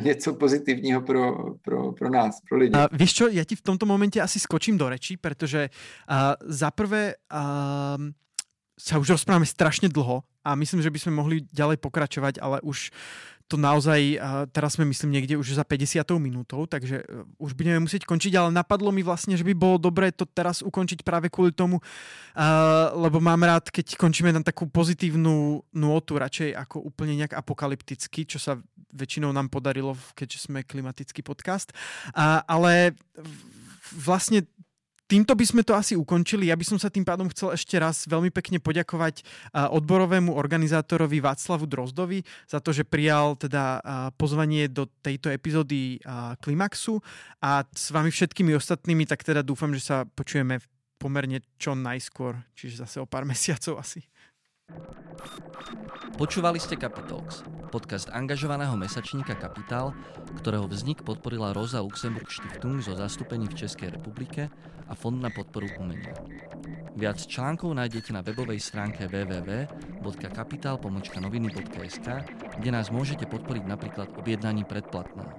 niečo pozitívneho pro, pro, pro nás, pro ľudí. A vieš čo, ja ti v tomto momente asi skočím do rečí, pretože uh, za prvé uh, sa už rozprávame strašne dlho a myslím, že by sme mohli ďalej pokračovať, ale už to naozaj, teraz sme myslím niekde už za päťdesiatou minútou, takže už budeme musieť končiť, ale napadlo mi vlastne, že by bolo dobré to teraz ukončiť práve kvôli tomu, lebo mám rád, keď končíme na takú pozitívnu nôtu, radšej ako úplne nejak apokalypticky, čo sa väčšinou nám podarilo, keďže sme klimatický podcast, ale vlastne týmto by sme to asi ukončili. Ja by som sa tým pádom chcel ešte raz veľmi pekne poďakovať odborovému organizátorovi Václavu Drozdovi za to, že prijal teda pozvanie do tejto epizódy Klimaxu a s vami všetkými ostatnými, tak teda dúfam, že sa počujeme pomerne čo najskôr, čiže zase o pár mesiacov asi. Počúvali ste Capitalx, podcast angažovaného mesačníka Kapitál, ktorého vznik podporila Rosa Luxemburg-Stiftung zo zastúpení v Českej republike a Fond na podporu umenia. Viac článkov nájdete na webovej stránke w w w bodka kapital pomlčka noviny bodka es ka, kde nás môžete podporiť napríklad objednaním predplatného,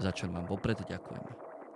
za čo vám vopred ďakujeme.